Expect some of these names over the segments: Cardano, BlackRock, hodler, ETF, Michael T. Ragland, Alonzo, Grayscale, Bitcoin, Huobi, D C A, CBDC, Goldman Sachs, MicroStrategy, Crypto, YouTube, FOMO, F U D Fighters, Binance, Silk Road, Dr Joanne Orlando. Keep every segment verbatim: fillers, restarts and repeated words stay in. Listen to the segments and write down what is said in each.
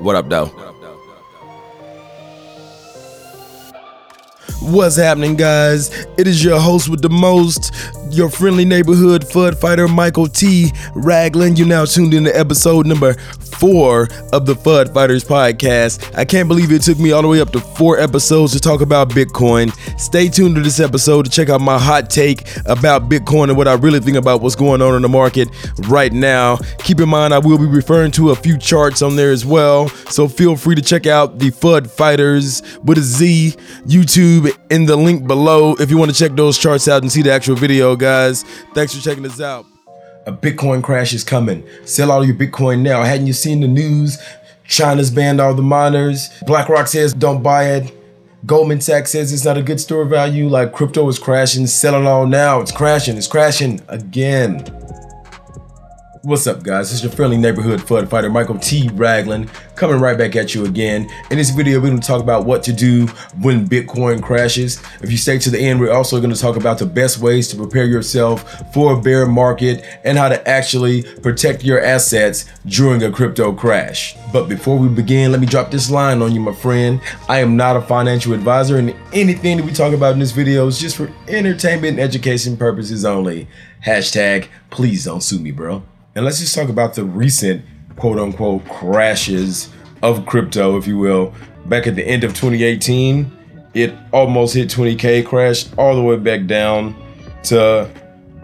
What up, though? What's happening, guys? It is your host with the most, your friendly neighborhood F U D fighter, Michael T. Ragland. You now tuned in to episode number four of the F U D Fighters podcast. I can't believe it took me all the way up to four episodes to talk about Bitcoin. Stay tuned to this episode to check out my hot take about Bitcoin and what I really think about what's going on in the market right now. Keep in mind, I will be referring to a few charts on there as well, so feel free to check out the F U D Fighters with a Z YouTube in the link below if you want to check those charts out and see the actual video, guys. Thanks for checking us out. A Bitcoin crash is coming. Sell all your Bitcoin now. Hadn't you seen the news? China's banned all the miners. BlackRock says don't buy it. Goldman Sachs says it's not a good store value. Like, crypto is crashing. Sell it all now. It's crashing. It's crashing again. What's up, guys? It's your friendly neighborhood F U D fighter, Michael T. Ragland, coming right back at you again. In this video, we're going to talk about what to do when Bitcoin crashes. If you stay to the end, we're also going to talk about the best ways to prepare yourself for a bear market and how to actually protect your assets during a crypto crash. But before we begin, let me drop this line on you, my friend. I am not a financial advisor, and anything that we talk about in this video is just for entertainment and education purposes only. Hashtag, please don't sue me, bro. And let's just talk about the recent quote unquote crashes of crypto, if you will. Back at the end of twenty eighteen, it almost hit twenty K, crashed all the way back down to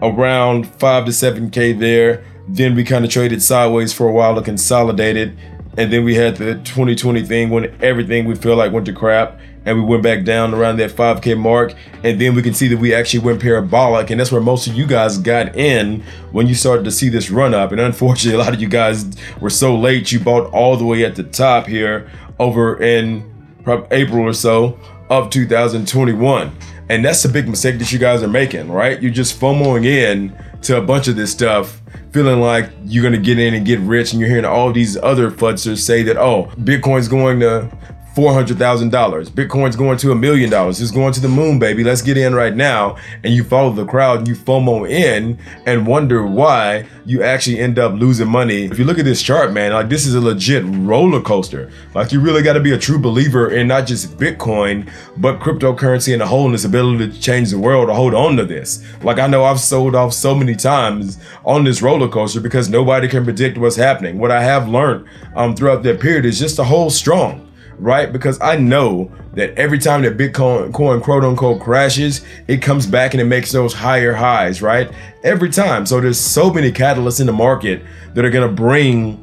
around five to seven K there. Then we kind of traded sideways for a while to consolidate it. And then we had the twenty twenty thing when everything we feel like went to crap. And we went back down around that five K mark, and then we can see that we actually went parabolic, and that's where most of you guys got in when you started to see this run up. And unfortunately, a lot of you guys were so late, you bought all the way at the top here over in probably April or so of two thousand twenty-one. And that's the big mistake that you guys are making, right? You're just FOMOing in to a bunch of this stuff, feeling like you're gonna get in and get rich, and you're hearing all these other futzers say that, oh, Bitcoin's going to four hundred thousand dollars. Bitcoin's going to a million dollars. It's going to the moon, baby. Let's get in right now. And you follow the crowd and you FOMO in and wonder why you actually end up losing money. If you look at this chart, man, like, this is a legit roller coaster. Like, you really got to be a true believer in not just Bitcoin, but cryptocurrency and the whole and its ability to change the world to hold on to this. Like, I know I've sold off so many times on this roller coaster because nobody can predict what's happening. What I have learned um, throughout that period is just to hold strong. Right? Because I know that every time that Bitcoin coin, quote unquote, crashes, it comes back and it makes those higher highs, right? Every time. So there's so many catalysts in the market that are going to bring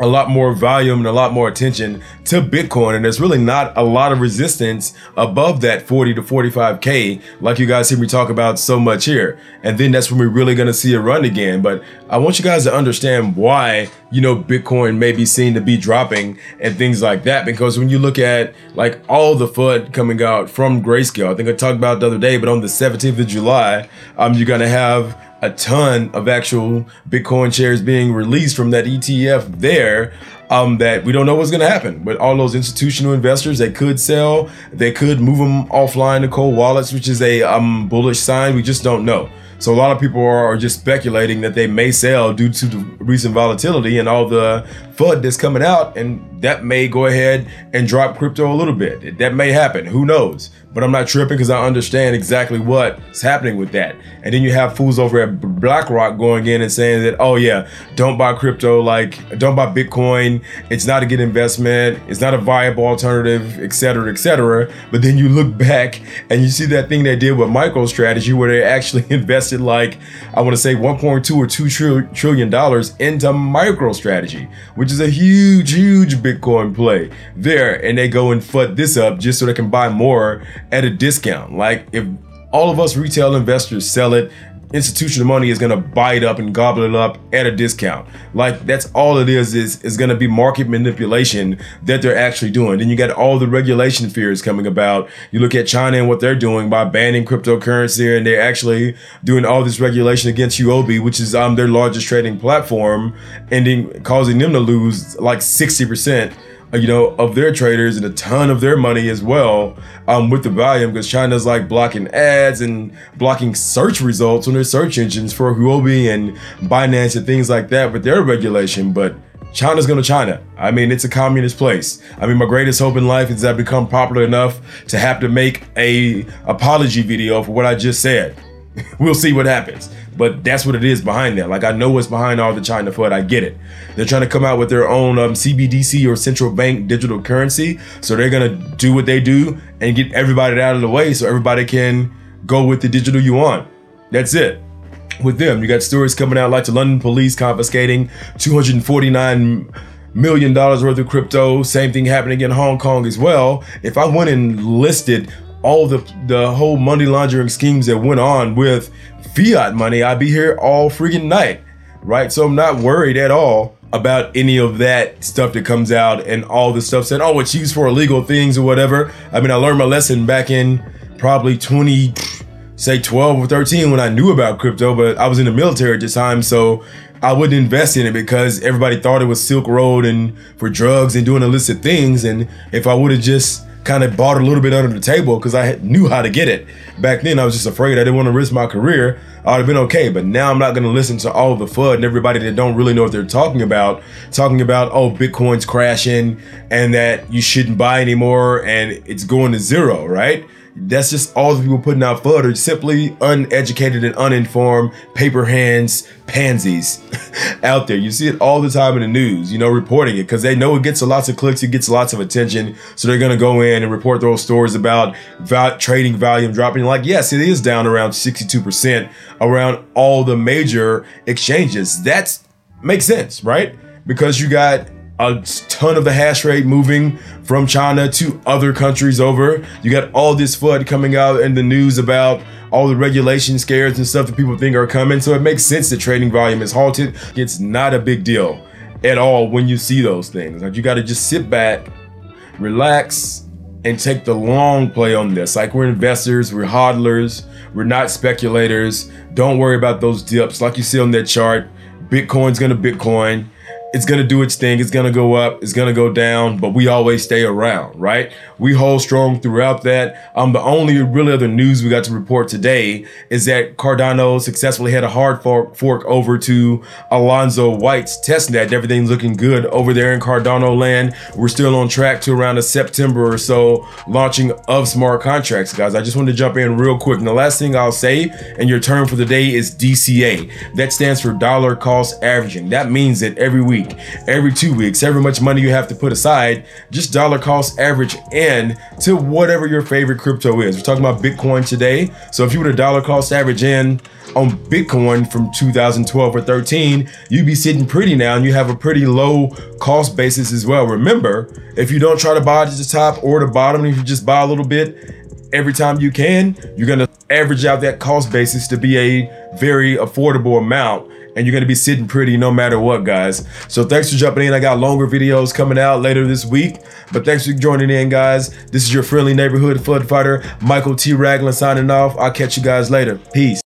a lot more volume and a lot more attention to Bitcoin. And there's really not a lot of resistance above that forty to forty-five K, like you guys hear me talk about so much here. And then that's when we're really going to see it run again. But I want you guys to understand why, you know, Bitcoin may be seen to be dropping and things like that. Because when you look at like all the F U D coming out from Grayscale, I think I talked about it the other day, but on the seventeenth of July, um, you're going to have a ton of actual Bitcoin shares being released from that E T F there, um, that we don't know what's gonna happen. But all those institutional investors, they could sell, they could move them offline to cold wallets, which is a um, bullish sign. We just don't know. So a lot of people are, are just speculating that they may sell due to the recent volatility and all the F U D that's coming out, and that may go ahead and drop crypto a little bit. That may happen, who knows? But I'm not tripping because I understand exactly what's happening with that. And then you have fools over at BlackRock going in and saying that, oh yeah, don't buy crypto, like, don't buy Bitcoin. It's not a good investment. It's not a viable alternative, et cetera, et cetera. But then you look back and you see that thing they did with MicroStrategy where they actually invested like, I want to say one point two or two trillion dollars into MicroStrategy, which is a huge, huge Bitcoin play there. And they go and F U D this up just so they can buy more at a discount. Like, if all of us retail investors sell it, institutional money is gonna buy it up and gobble it up at a discount. Like, that's all it is, is, is gonna be market manipulation that they're actually doing. Then you got all the regulation fears coming about. You look at China and what they're doing by banning cryptocurrency, and they're actually doing all this regulation against Huobi, which is um, their largest trading platform, and then causing them to lose like sixty percent. You know, of their traders and a ton of their money as well, um, with the volume, because China's like blocking ads and blocking search results on their search engines for Huobi and Binance and things like that with their regulation. But China's gonna China. I mean, it's a communist place. I mean, my greatest hope in life is that I become popular enough to have to make a apology video for what I just said. We'll see what happens. But that's what it is behind that. Like, I know what's behind all the China F U D. I get it. They're trying to come out with their own um, C B D C or central bank digital currency. So they're going to do what they do and get everybody out of the way so everybody can go with the digital yuan. That's it. With them, you got stories coming out like the London police confiscating two hundred forty-nine million dollars worth of crypto. Same thing happening in Hong Kong as well. If I went and listed all the the whole money laundering schemes that went on with fiat money, I'd be here all freaking night, right? So I'm not worried at all about any of that stuff that comes out and all the stuff said, oh, it's used for illegal things or whatever. I mean, I learned my lesson back in probably twenty, say twelve or thirteen when I knew about crypto, but I was in the military at the time, so I wouldn't invest in it because everybody thought it was Silk Road and for drugs and doing illicit things. And if I would have just kind of bought a little bit under the table because I knew how to get it. Back then, I was just afraid. I didn't want to risk my career. I would have been okay. But now I'm not going to listen to all the F U D and everybody that don't really know what they're talking about, talking about, oh, Bitcoin's crashing and that you shouldn't buy anymore and it's going to zero, right? That's just all the people putting out F U D are simply uneducated and uninformed paper hands, pansies out there. You see it all the time in the news, you know, reporting it because they know it gets lots of clicks. It gets lots of attention. So they're going to go in and report those stories about val- trading volume dropping. Like, yes, it is down around sixty-two percent around all the major exchanges. That makes sense, right? Because you got a ton of the hash rate moving from China to other countries over. You got all this F U D coming out in the news about all the regulation scares and stuff that people think are coming. So it makes sense that trading volume is halted. It's not a big deal at all when you see those things. Like, you got to just sit back, relax, and take the long play on this. Like, we're investors, we're hodlers, we're not speculators. Don't worry about those dips. Like you see on that chart, Bitcoin's gonna Bitcoin. It's gonna do its thing, it's gonna go up, it's gonna go down, but we always stay around, right? We hold strong throughout that. Um, the only really other news we got to report today is that Cardano successfully had a hard fork over to Alonzo White's testnet. Everything's looking good over there in Cardano land. We're still on track to around a September or so launching of smart contracts, guys. I just wanted to jump in real quick. And the last thing I'll say, and your term for the day is D C A. That stands for dollar cost averaging. That means that every week, every two weeks, however much money you have to put aside, just dollar cost average in to whatever your favorite crypto is. We're talking about Bitcoin today. So if you were to dollar cost average in on Bitcoin from two thousand twelve or thirteen, you'd be sitting pretty now and you have a pretty low cost basis as well. Remember, if you don't try to buy to the top or the bottom, if you just buy a little bit every time you can, you're gonna average out that cost basis to be a very affordable amount. And you're gonna be sitting pretty no matter what, guys. So thanks for jumping in. I got longer videos coming out later this week, but thanks for joining in, guys. This is your friendly neighborhood F U D fighter, Michael T. Ragland, signing off. I'll catch you guys later. Peace.